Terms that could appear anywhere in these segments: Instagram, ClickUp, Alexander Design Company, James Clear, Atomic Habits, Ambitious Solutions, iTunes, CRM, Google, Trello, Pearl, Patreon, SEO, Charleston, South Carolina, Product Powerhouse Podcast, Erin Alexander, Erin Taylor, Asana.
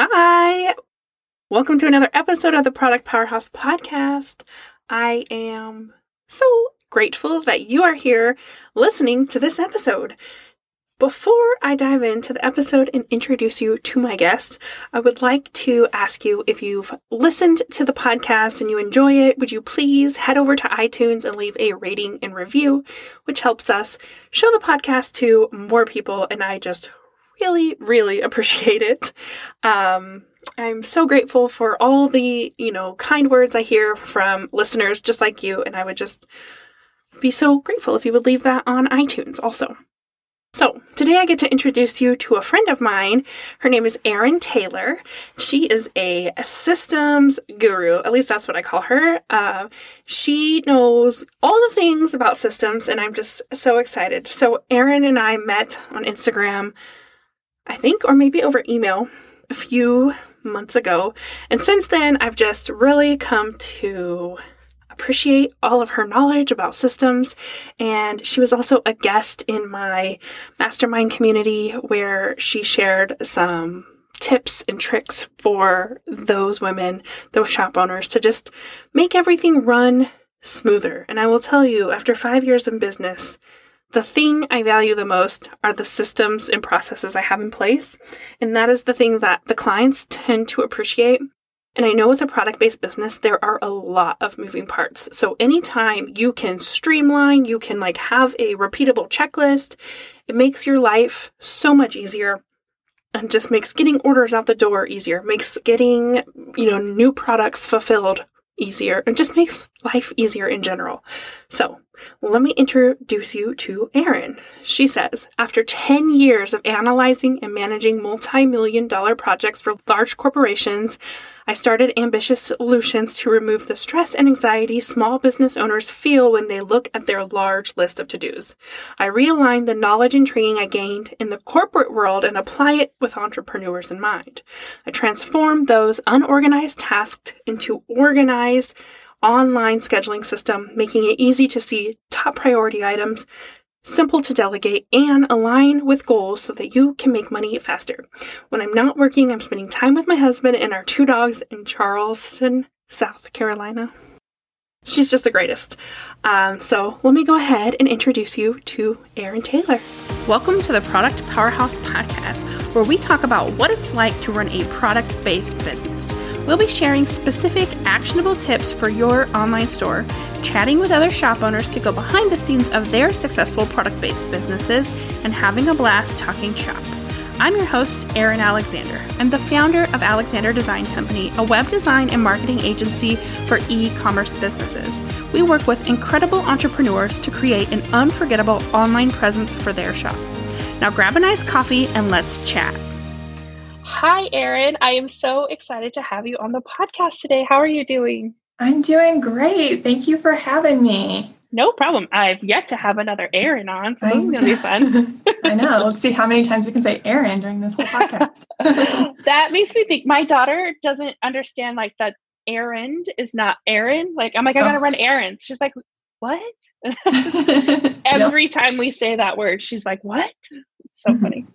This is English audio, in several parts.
Hi, welcome to another episode of the Product Powerhouse Podcast. I am so grateful that you are here listening to this episode. Before I dive into the episode and introduce you to my guest, I would like to ask you if you've listened to the podcast and you enjoy it, would you please head over to iTunes and leave a rating and review, which helps us show the podcast to more people, and I just really appreciate it. I'm so grateful for all the, kind words I hear from listeners just like you, and I would just be so grateful if you would leave that on iTunes also. So today I get to introduce you to a friend of mine. Her name is Erin Taylor. She is a systems guru. At least that's what I call her. She knows all the things about systems, and I'm just so excited. So Erin and I met on Instagram, I think, or maybe over email a few months ago. And since then, I've just really come to appreciate all of her knowledge about systems. And she was also a guest in my mastermind community where she shared some tips and tricks for those women, those shop owners, to just make everything run smoother. And I will tell you, after 5 years in business, the thing I value the most are the systems and processes I have in place. And that is the thing that the clients tend to appreciate. And I know with a product-based business, there are a lot of moving parts. So anytime you can streamline, you can have a repeatable checklist, it makes your life so much easier and just makes getting orders out the door easier, makes getting, new products fulfilled easier, and just makes life easier in general. So let me introduce you to Erin. She says, after 10 years of analyzing and managing multi-million-dollar projects for large corporations, I started Ambitious Solutions to remove the stress and anxiety small business owners feel when they look at their large list of to-dos. I realign the knowledge and training I gained in the corporate world and apply it with entrepreneurs in mind. I transform those unorganized tasks into organized online scheduling system, making it easy to see top priority items, simple to delegate, and align with goals so that you can make money faster. When I'm not working, I'm spending time with my husband and our two dogs in Charleston, South Carolina. She's just the greatest. So let me go ahead and introduce you to Erin Taylor. Welcome to the Product Powerhouse Podcast, where we talk about what it's like to run a product-based business. We'll be sharing specific actionable tips for your online store, chatting with other shop owners to go behind the scenes of their successful product-based businesses, and having a blast talking shop. I'm your host, Erin Alexander. I'm the founder of Alexander Design Company, a web design and marketing agency for e-commerce businesses. We work with incredible entrepreneurs to create an unforgettable online presence for their shop. Now grab a nice coffee and let's chat. Hi, Erin. I am so excited to have you on the podcast today. How are you doing? I'm doing great. Thank you for having me. No problem. I've yet to have another Erin on, so this is going to be fun. I know. Let's see how many times we can say Erin during this whole podcast. That makes me think. My daughter doesn't understand that errand is not Erin. I'm I got to run errands. She's like, what? Every time we say that word, she's like, what? It's so funny.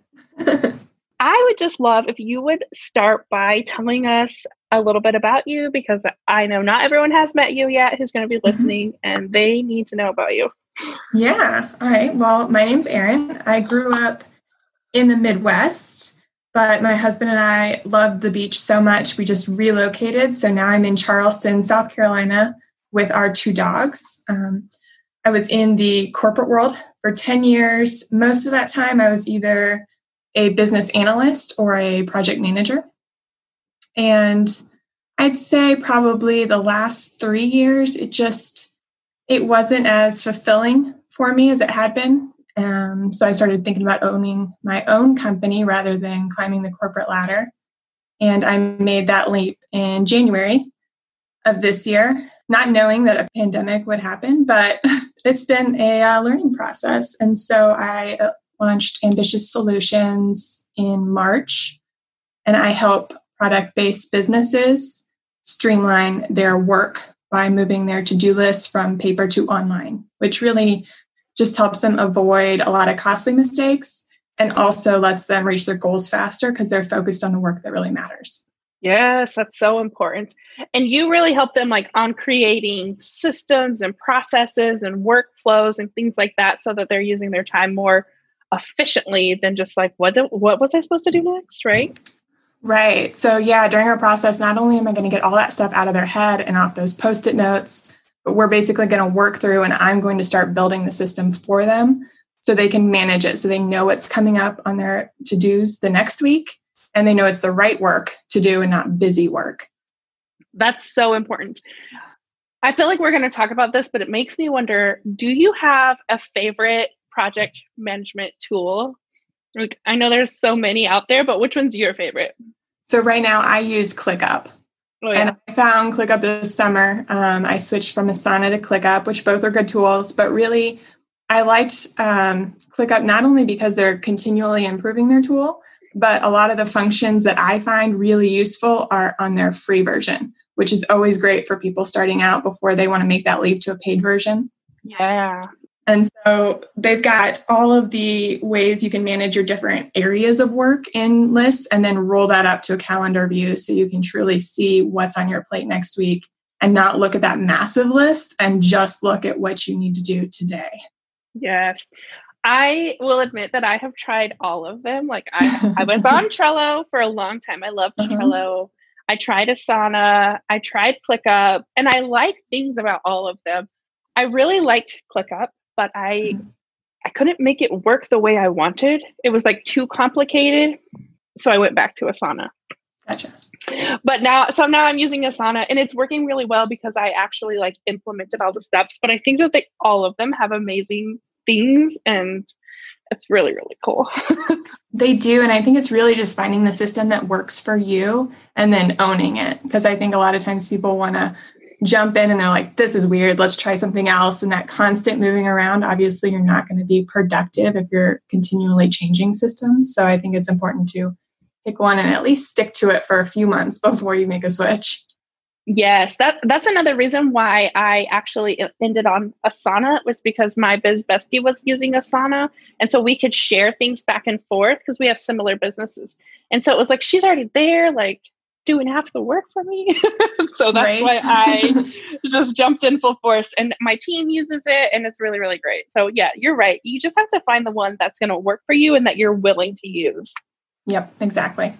I would just love if you would start by telling us a little bit about you, because I know not everyone has met you yet who's going to be listening, and they need to know about you. Yeah. All right. Well, my name's Erin. I grew up in the Midwest, but my husband and I loved the beach so much, we just relocated. So now I'm in Charleston, South Carolina with our two dogs. I was in the corporate world for 10 years. Most of that time I was either a business analyst or a project manager. And I'd say probably the last 3 years, it wasn't as fulfilling for me as it had been. So I started thinking about owning my own company rather than climbing the corporate ladder. And I made that leap in January of this year, not knowing that a pandemic would happen, but it's been a learning process. And so I launched Ambitious Solutions in March, and I help product-based businesses streamline their work by moving their to-do list from paper to online, which really just helps them avoid a lot of costly mistakes and also lets them reach their goals faster because they're focused on the work that really matters. Yes, that's so important. And you really help them like on creating systems and processes and workflows and things like that so that they're using their time more efficiently than just like, what was I supposed to do next, right? Right. So yeah, during our process, not only am I going to get all that stuff out of their head and off those Post-it notes, but we're basically going to work through and I'm going to start building the system for them so they can manage it. So they know what's coming up on their to-dos the next week and they know it's the right work to do and not busy work. That's so important. I feel like we're going to talk about this, but it makes me wonder, do you have a favorite project management tool? Like, I know there's so many out there, but which one's your favorite? So right now I use ClickUp. Oh, yeah. And I found ClickUp this summer. I switched from Asana to ClickUp, which both are good tools, but really I liked ClickUp not only because they're continually improving their tool, but a lot of the functions that I find really useful are on their free version, which is always great for people starting out before they want to make that leap to a paid version. Yeah. And so they've got all of the ways you can manage your different areas of work in lists and then roll that up to a calendar view so you can truly see what's on your plate next week and not look at that massive list and just look at what you need to do today. Yes. I will admit that I have tried all of them. Like I was on Trello for a long time. I loved Trello. I tried Asana. I tried ClickUp. And I like things about all of them. I really liked ClickUp. But I couldn't make it work the way I wanted. It was like too complicated. So I went back to Asana. Gotcha. But now I'm using Asana and it's working really well because I actually like implemented all the steps. But I think that all of them have amazing things and it's really, really cool. They do. And I think it's really just finding the system that works for you and then owning it. Because I think a lot of times people want to jump in and they're like, this is weird, let's try something else. And that constant moving around, obviously you're not going to be productive if you're continually changing systems. So I think it's important to pick one and at least stick to it for a few months before you make a switch. Yes, that's another reason why I actually ended on Asana was because my biz bestie was using Asana. And so we could share things back and forth because we have similar businesses. And so it was like, she's already there, like doing half the work for me. So that's right. Why I just jumped in full force and my team uses it and it's really, really great. So yeah, you're right. You just have to find the one that's going to work for you and that you're willing to use. Yep, exactly.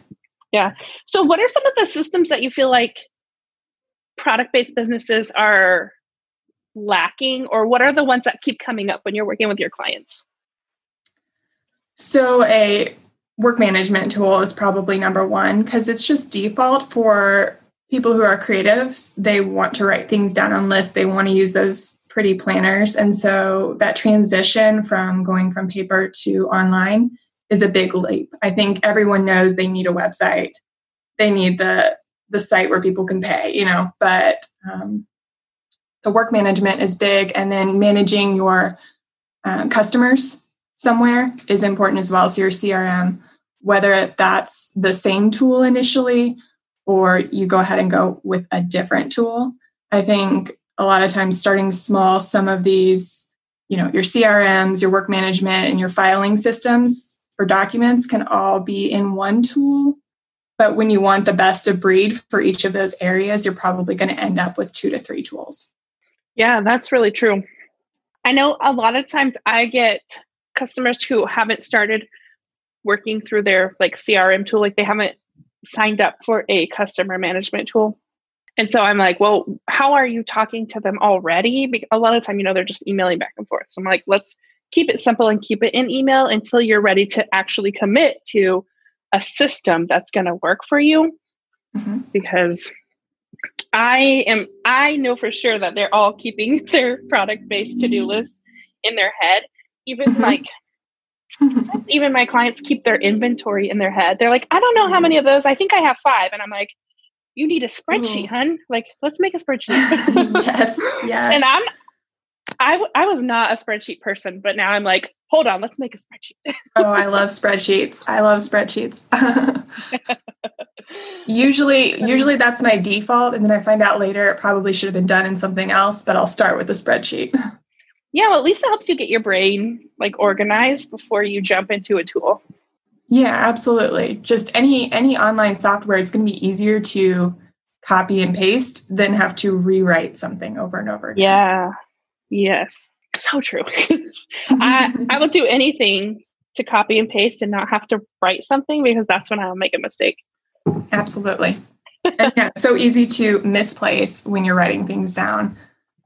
Yeah. So what are some of the systems that you feel like product-based businesses are lacking, or what are the ones that keep coming up when you're working with your clients? So a work management tool is probably number one because it's just default for people who are creatives. They want to write things down on lists. They want to use those pretty planners. And so that transition from going from paper to online is a big leap. I think everyone knows they need a website. They need the site where people can pay, but the work management is big. And then managing your customers somewhere is important as well. So your CRM, whether that's the same tool initially or you go ahead and go with a different tool. I think a lot of times starting small, some of these, your CRMs, your work management, and your filing systems for documents can all be in one tool. But when you want the best of breed for each of those areas, you're probably going to end up with 2 to 3 tools. Yeah, that's really true. I know a lot of times I get customers who haven't started working through their CRM tool, they haven't signed up for a customer management tool. And so I'm like, well, how are you talking to them already? Because a lot of time, they're just emailing back and forth. So I'm like, let's keep it simple and keep it in email until you're ready to actually commit to a system that's going to work for you. Mm-hmm. Because I know for sure that they're all keeping their product-based to-do lists in their head. Even my clients keep their inventory in their head. They're like, I don't know how many of those. I think I have 5. And I'm like, you need a spreadsheet, hun. Like, let's make a spreadsheet. Yes. And I was not a spreadsheet person, but now I'm like, hold on, let's make a spreadsheet. Oh, I love spreadsheets. Usually that's my default. And then I find out later, it probably should have been done in something else, but I'll start with the spreadsheet. Yeah, well, at least it helps you get your brain like organized before you jump into a tool. Yeah, absolutely. Just any online software, it's going to be easier to copy and paste than have to rewrite something over and over again. Yeah. Yes. So true. I will do anything to copy and paste and not have to write something, because that's when I'll make a mistake. Absolutely. And yeah, it's so easy to misplace when you're writing things down.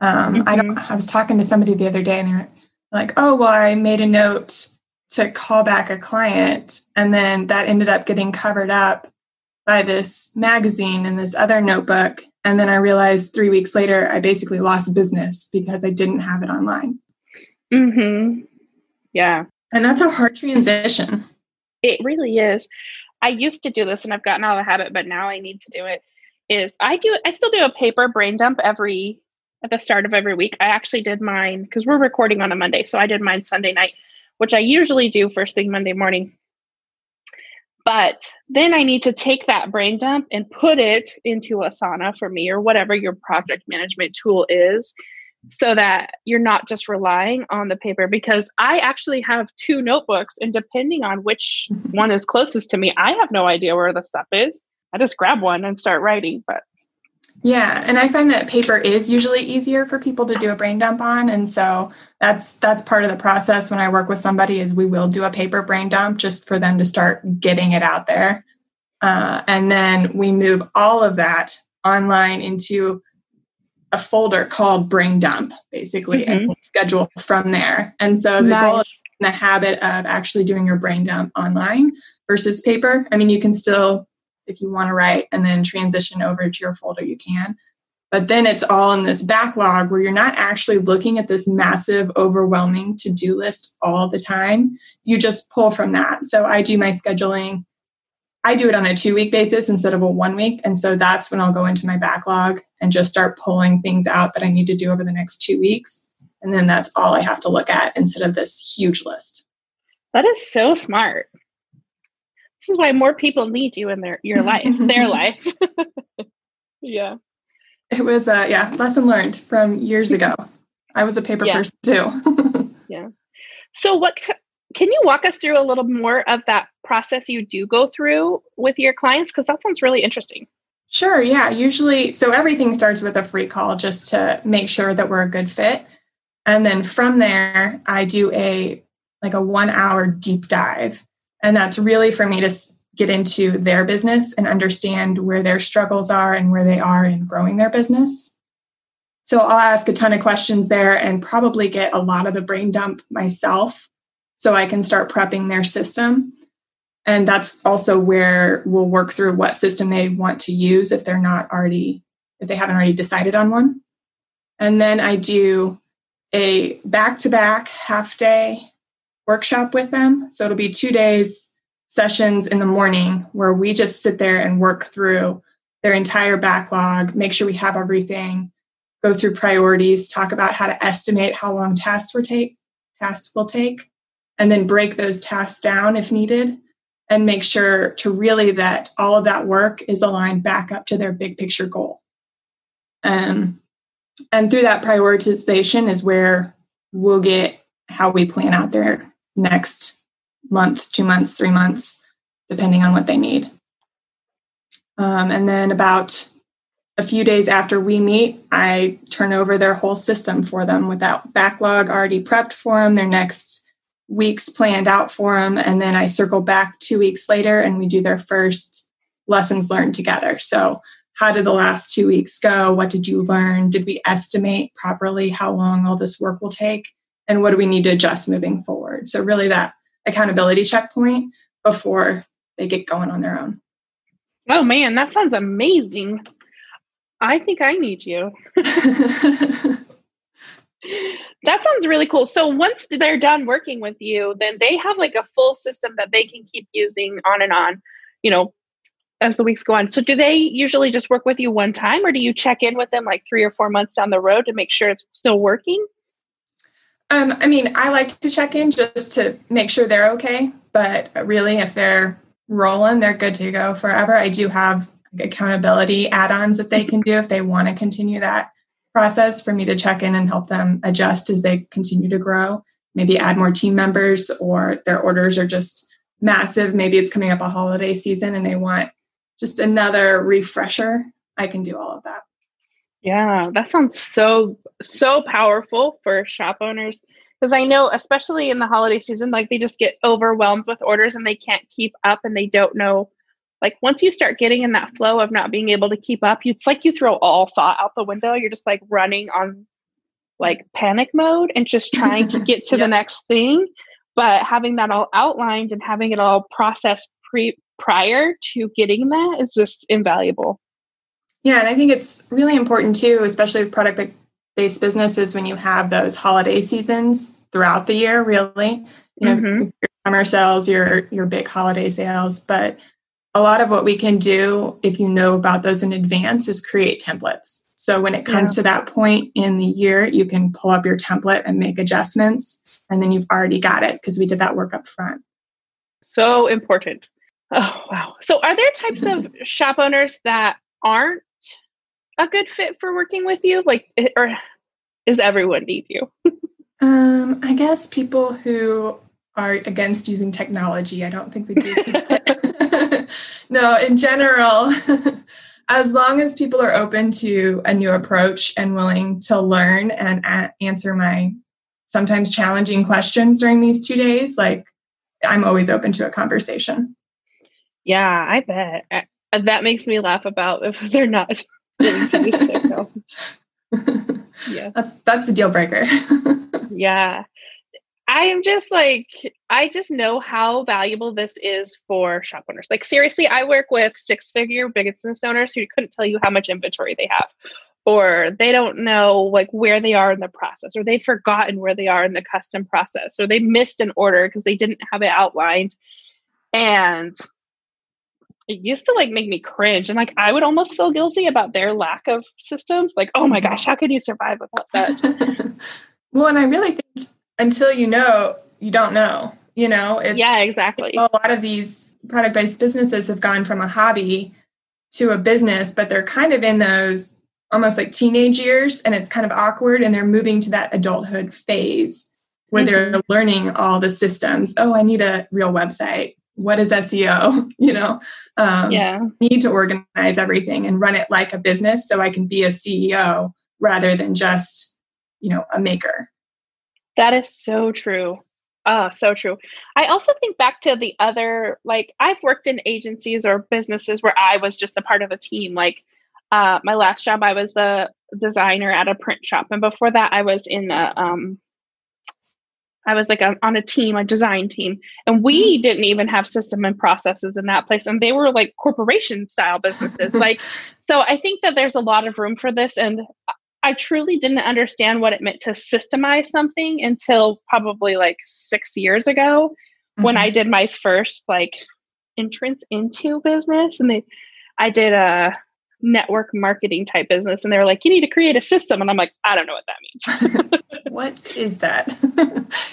I was talking to somebody the other day and they're like, oh, well, I made a note to call back a client, and then that ended up getting covered up by this magazine and this other notebook. And then I realized 3 weeks later, I basically lost business because I didn't have it online. Mm-hmm. Yeah. And that's a hard transition. It really is. I used to do this and I've gotten out of the habit, but now I need to do it. I still do a paper brain dump at the start of every week. I actually did mine because we're recording on a Monday. So I did mine Sunday night, which I usually do first thing Monday morning. But then I need to take that brain dump and put it into Asana for me, or whatever your project management tool is, so that you're not just relying on the paper, because I actually have two notebooks, and depending on which one is closest to me, I have no idea where the stuff is. I just grab one and start writing. But yeah, and I find that paper is usually easier for people to do a brain dump on. And so that's part of the process when I work with somebody, is we will do a paper brain dump just for them to start getting it out there. And then we move all of that online into a folder called brain dump, basically, and schedule from there. And so the goal is the habit of actually doing your brain dump online versus paper. I mean, you can still, if you want to write and then transition over to your folder, you can, but then it's all in this backlog where you're not actually looking at this massive, overwhelming to-do list all the time. You just pull from that. So I do my scheduling. I do it on a 2-week basis instead of a 1-week. And so that's when I'll go into my backlog and just start pulling things out that I need to do over the next 2 weeks. And then that's all I have to look at instead of this huge list. That is so smart. This is why more people need you in your life, their life. Yeah. It was, lesson learned from years ago. I was a paper person too. Yeah. So can you walk us through a little more of that process you do go through with your clients? Because that sounds really interesting. Sure. Yeah. Usually, so everything starts with a free call just to make sure that we're a good fit. And then from there, I do a 1-hour deep dive. And that's really for me to get into their business and understand where their struggles are and where they are in growing their business. So I'll ask a ton of questions there and probably get a lot of the brain dump myself, so I can start prepping their system. And that's also where we'll work through what system they want to use if they haven't already decided on one. And then I do a back-to-back half-day workshop with them. So it'll be 2 days sessions in the morning where we just sit there and work through their entire backlog, make sure we have everything, go through priorities, talk about how to estimate how long tasks will take. And then break those tasks down if needed, and make sure to really that all of that work is aligned back up to their big picture goal. And through that prioritization is where we'll get how we plan out their next month, 2 months, 3 months, depending on what they need. And then about a few days after we meet, I turn over their whole system for them with that backlog already prepped for them, their next weeks planned out for them. And then I circle back 2 weeks later and we do their first lessons learned together. So how did the last 2 weeks go? What did you learn? Did we estimate properly how long all this work will take? And what do we need to adjust moving forward? So really that accountability checkpoint before they get going on their own. Oh man, that sounds amazing. I think I need you. That sounds really cool. So once they're done working with you, then they have like a full system that they can keep using on and on, you know, as the weeks go on. So do they usually just work with you one time, or do you check in with them like 3 or 4 months down the road to make sure it's still working? I like to check in just to make sure they're okay. But really, if they're rolling, they're good to go forever. I do have accountability add-ons that they can do if they want to continue that process for me to check in and help them adjust as they continue to grow, maybe add more team members, or their orders are just massive. Maybe it's coming up a holiday season and they want just another refresher. I can do all of that. Yeah, that sounds so powerful for shop owners, because I know, especially in the holiday season, like they just get overwhelmed with orders and they can't keep up and they don't know. Like once you start getting in that flow of not being able to keep up, it's like you throw all thought out the window. You're just like running on like panic mode and just trying to get to the next thing. But having that all outlined and having it all processed prior to getting that is just invaluable. Yeah. And I think it's really important too, especially with product-based businesses, when you have those holiday seasons throughout the year, really, you know, your summer sales, your big holiday sales, but a lot of what we can do, if you know about those in advance, is create templates. So when it comes to that point in the year, you can pull up your template and make adjustments, and then you've already got it because we did that work up front. So important. Oh, wow. So are there types of shop owners that aren't a good fit for working with you? Like, or does everyone need you? I guess people who are against using technology. I don't think we do. No, in general, as long as people are open to a new approach and willing to learn and answer my sometimes challenging questions during these 2 days, like I'm always open to a conversation. Yeah, I bet. That makes me laugh about if they're not willing to use technology. Yeah. That's the deal breaker. Yeah. I am just like, I just know how valuable this is for shop owners. Like seriously, I work with 6-figure business owners who couldn't tell you how much inventory they have, or they don't know like where they are in the process, or they've forgotten where they are in the custom process, or they missed an order because they didn't have it outlined. And it used to like make me cringe. And like, I would almost feel guilty about their lack of systems. Like, oh my gosh, how could you survive without that? Well, and I really think, until you know, you don't know, you know? It's, yeah, exactly. A lot of these product-based businesses have gone from a hobby to a business, but they're kind of in those almost like teenage years, and it's kind of awkward, and they're moving to that adulthood phase where they're learning all the systems. Oh, I need a real website. What is SEO? You know, I need to organize everything and run it like a business so I can be a CEO rather than just, you know, a maker. That is so true. Oh, so true. I also think back to the other, like I've worked in agencies or businesses where I was just a part of a team. Like my last job, I was the designer at a print shop. And before that I was in on a team, a design team. And we didn't even have system and processes in that place. And they were like corporation style businesses. Like, so I think that there's a lot of room for this. And I truly didn't understand what it meant to systemize something until probably like 6 years ago when I did my first like entrance into business. And I did a network marketing type business, and they were like, you need to create a system. And I'm like, I don't know what that means. What is that?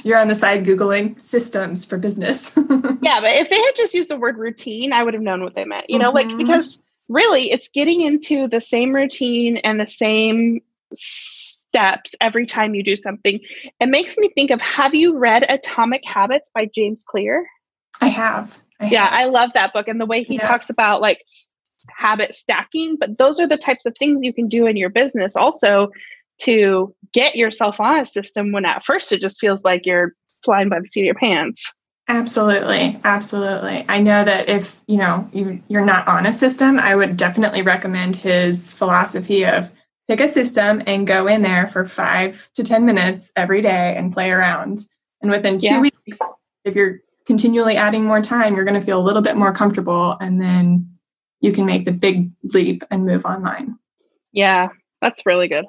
You're on the side Googling systems for business. Yeah. But if they had just used the word routine, I would have known what they meant, you know, like, because really it's getting into the same routine and the same steps every time you do something. It makes me think of, have you read Atomic Habits by James Clear? I have. Yeah, I love that book, and the way he talks about like habit stacking, but those are the types of things you can do in your business also to get yourself on a system when at first it just feels like you're flying by the seat of your pants. Absolutely. Absolutely. I know that if, you know, you're not on a system, I would definitely recommend his philosophy of pick a system and go in there for 5 to 10 minutes every day and play around. And within 2 weeks, if you're continually adding more time, you're going to feel a little bit more comfortable, and then you can make the big leap and move online. Yeah, that's really good.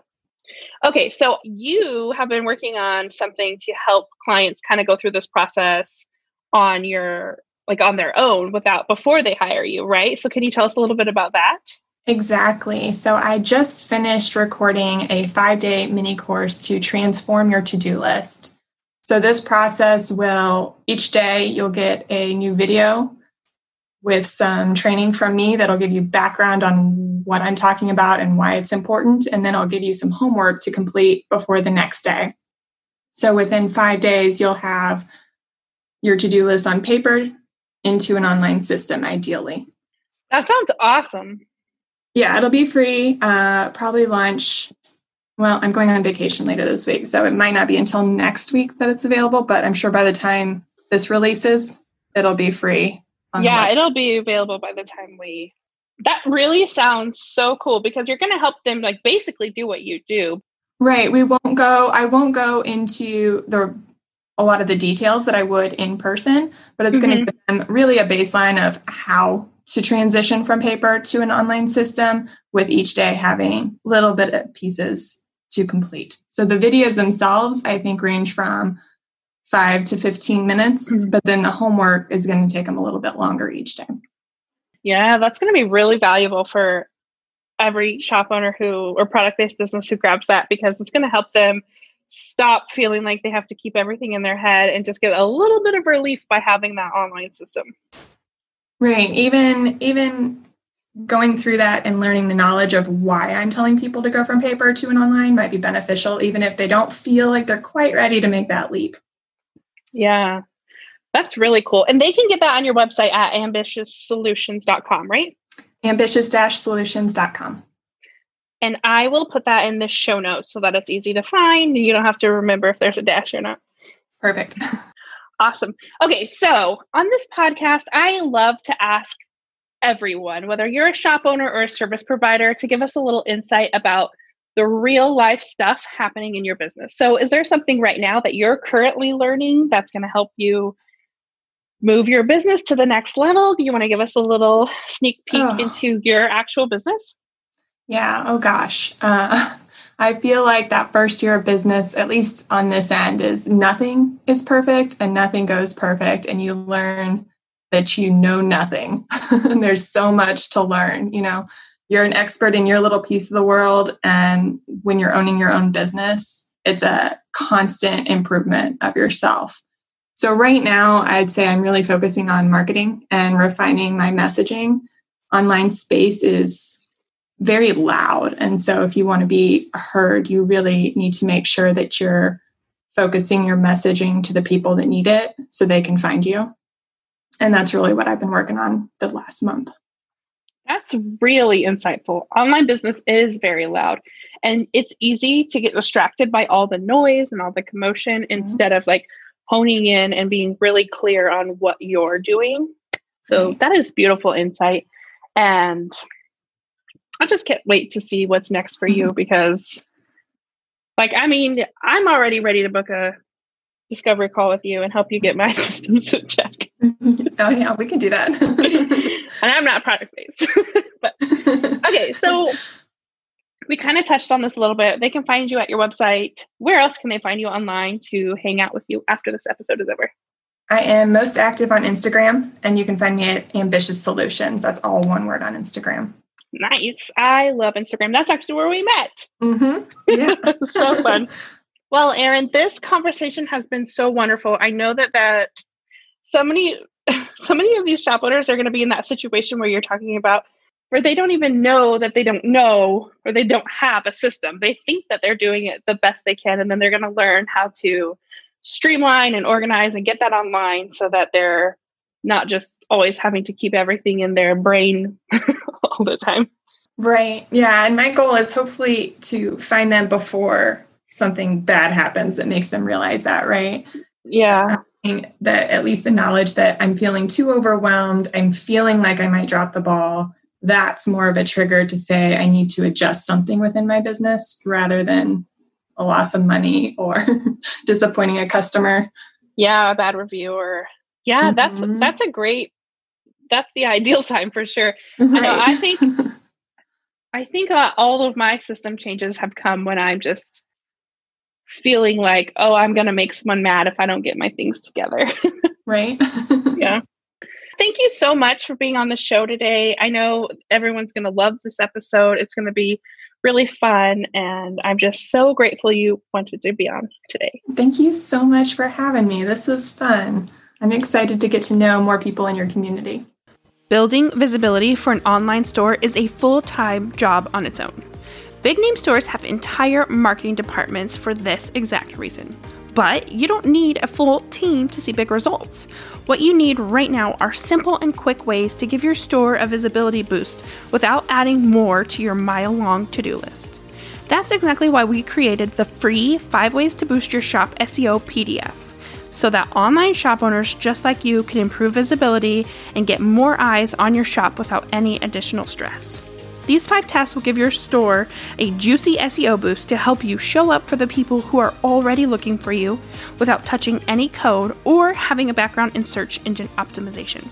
Okay. So you have been working on something to help clients kind of go through this process on your, like on their own without, before they hire you, right? So can you tell us a little bit about that? Exactly. So I just finished recording a 5-day mini course to transform your to-do list. So this process will, each day you'll get a new video with some training from me that'll give you background on what I'm talking about and why it's important. And then I'll give you some homework to complete before the next day. So within 5 days, you'll have your to-do list on paper into an online system, ideally. That sounds awesome. Yeah, it'll be free. Probably launch. Well, I'm going on vacation later this week, so it might not be until next week that it's available, but I'm sure by the time this releases, it'll be free. Yeah, it'll be available by the time we... That really sounds so cool because you're going to help them like basically do what you do. Right. I won't go into a lot of the details that I would in person, but it's going to give them really a baseline of how to transition from paper to an online system, with each day having little bit of pieces to complete. So the videos themselves, I think, range from 5 to 15 minutes, but then the homework is going to take them a little bit longer each day. Yeah, that's going to be really valuable for every shop owner or product-based business who grabs that, because it's going to help them stop feeling like they have to keep everything in their head and just get a little bit of relief by having that online system. Right. Even going through that and learning the knowledge of why I'm telling people to go from paper to an online might be beneficial, even if they don't feel like they're quite ready to make that leap. Yeah, that's really cool. And they can get that on your website at ambitioussolutions.com, right? ambitious-solutions.com. And I will put that in the show notes so that it's easy to find. You don't have to remember if there's a dash or not. Perfect. Awesome. Okay, so on this podcast, I love to ask everyone, whether you're a shop owner or a service provider, to give us a little insight about the real life stuff happening in your business. So is there something right now that you're currently learning that's going to help you move your business to the next level? Do you want to give us a little sneak peek into your actual business? Yeah. Oh gosh. I feel like that first year of business, at least on this end, is nothing is perfect and nothing goes perfect. And you learn that you know nothing. And there's so much to learn. You know, you're an expert in your little piece of the world. And when you're owning your own business, it's a constant improvement of yourself. So right now, I'd say I'm really focusing on marketing and refining my messaging. Online space is very loud. And so if you want to be heard, you really need to make sure that you're focusing your messaging to the people that need it so they can find you. And that's really what I've been working on the last month. That's really insightful. Online business is very loud, and it's easy to get distracted by all the noise and all the commotion instead of like honing in and being really clear on what you're doing. So that is beautiful insight. And I just can't wait to see what's next for you, because I'm already ready to book a discovery call with you and help you get my systems in check. Oh yeah, we can do that. And I'm not product-based. But okay, so we kind of touched on this a little bit. They can find you at your website. Where else can they find you online to hang out with you after this episode is over? I am most active on Instagram, and you can find me at Ambitious Solutions. That's all one word on Instagram. Nice. I love Instagram. That's actually where we met. Yeah. So fun. Well, Erin, this conversation has been so wonderful. I know that so many of these shop owners are going to be in that situation where you're talking about, where they don't even know that they don't know, or they don't have a system. They think that they're doing it the best they can, and then they're going to learn how to streamline and organize and get that online so that they're not just always having to keep everything in their brain all the time. Right. Yeah. And my goal is hopefully to find them before something bad happens that makes them realize that, right? Yeah. That at least the knowledge that I'm feeling too overwhelmed, I'm feeling like I might drop the ball, that's more of a trigger to say I need to adjust something within my business, rather than a loss of money or disappointing a customer. Yeah, a bad review or... Yeah, that's the ideal time for sure. Right. I think all of my system changes have come when I'm just feeling like, oh, I'm going to make someone mad if I don't get my things together. Right. Yeah. Thank you so much for being on the show today. I know everyone's going to love this episode. It's going to be really fun. And I'm just so grateful you wanted to be on today. Thank you so much for having me. This was fun. I'm excited to get to know more people in your community. Building visibility for an online store is a full-time job on its own. Big name stores have entire marketing departments for this exact reason. But you don't need a full team to see big results. What you need right now are simple and quick ways to give your store a visibility boost without adding more to your mile-long to-do list. That's exactly why we created the free 5 Ways to Boost Your Shop SEO PDF, so that online shop owners just like you can improve visibility and get more eyes on your shop without any additional stress. These 5 tests will give your store a juicy SEO boost to help you show up for the people who are already looking for you without touching any code or having a background in search engine optimization.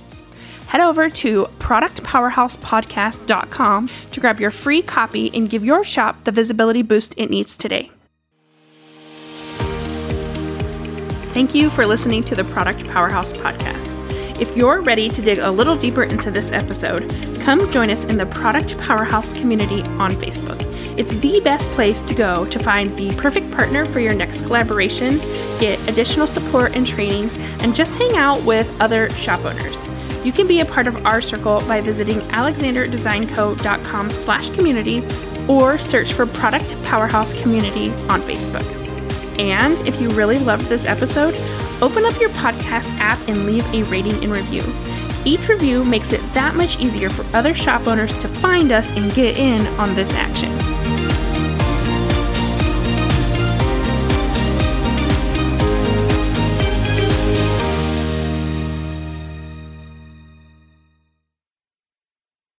Head over to productpowerhousepodcast.com to grab your free copy and give your shop the visibility boost it needs today. Thank you for listening to the Product Powerhouse Podcast. If you're ready to dig a little deeper into this episode, come join us in the Product Powerhouse community on Facebook. It's the best place to go to find the perfect partner for your next collaboration, get additional support and trainings, and just hang out with other shop owners. You can be a part of our circle by visiting alexanderdesignco.com/community or search for Product Powerhouse Community on Facebook. And if you really loved this episode, open up your podcast app and leave a rating and review. Each review makes it that much easier for other shop owners to find us and get in on this action.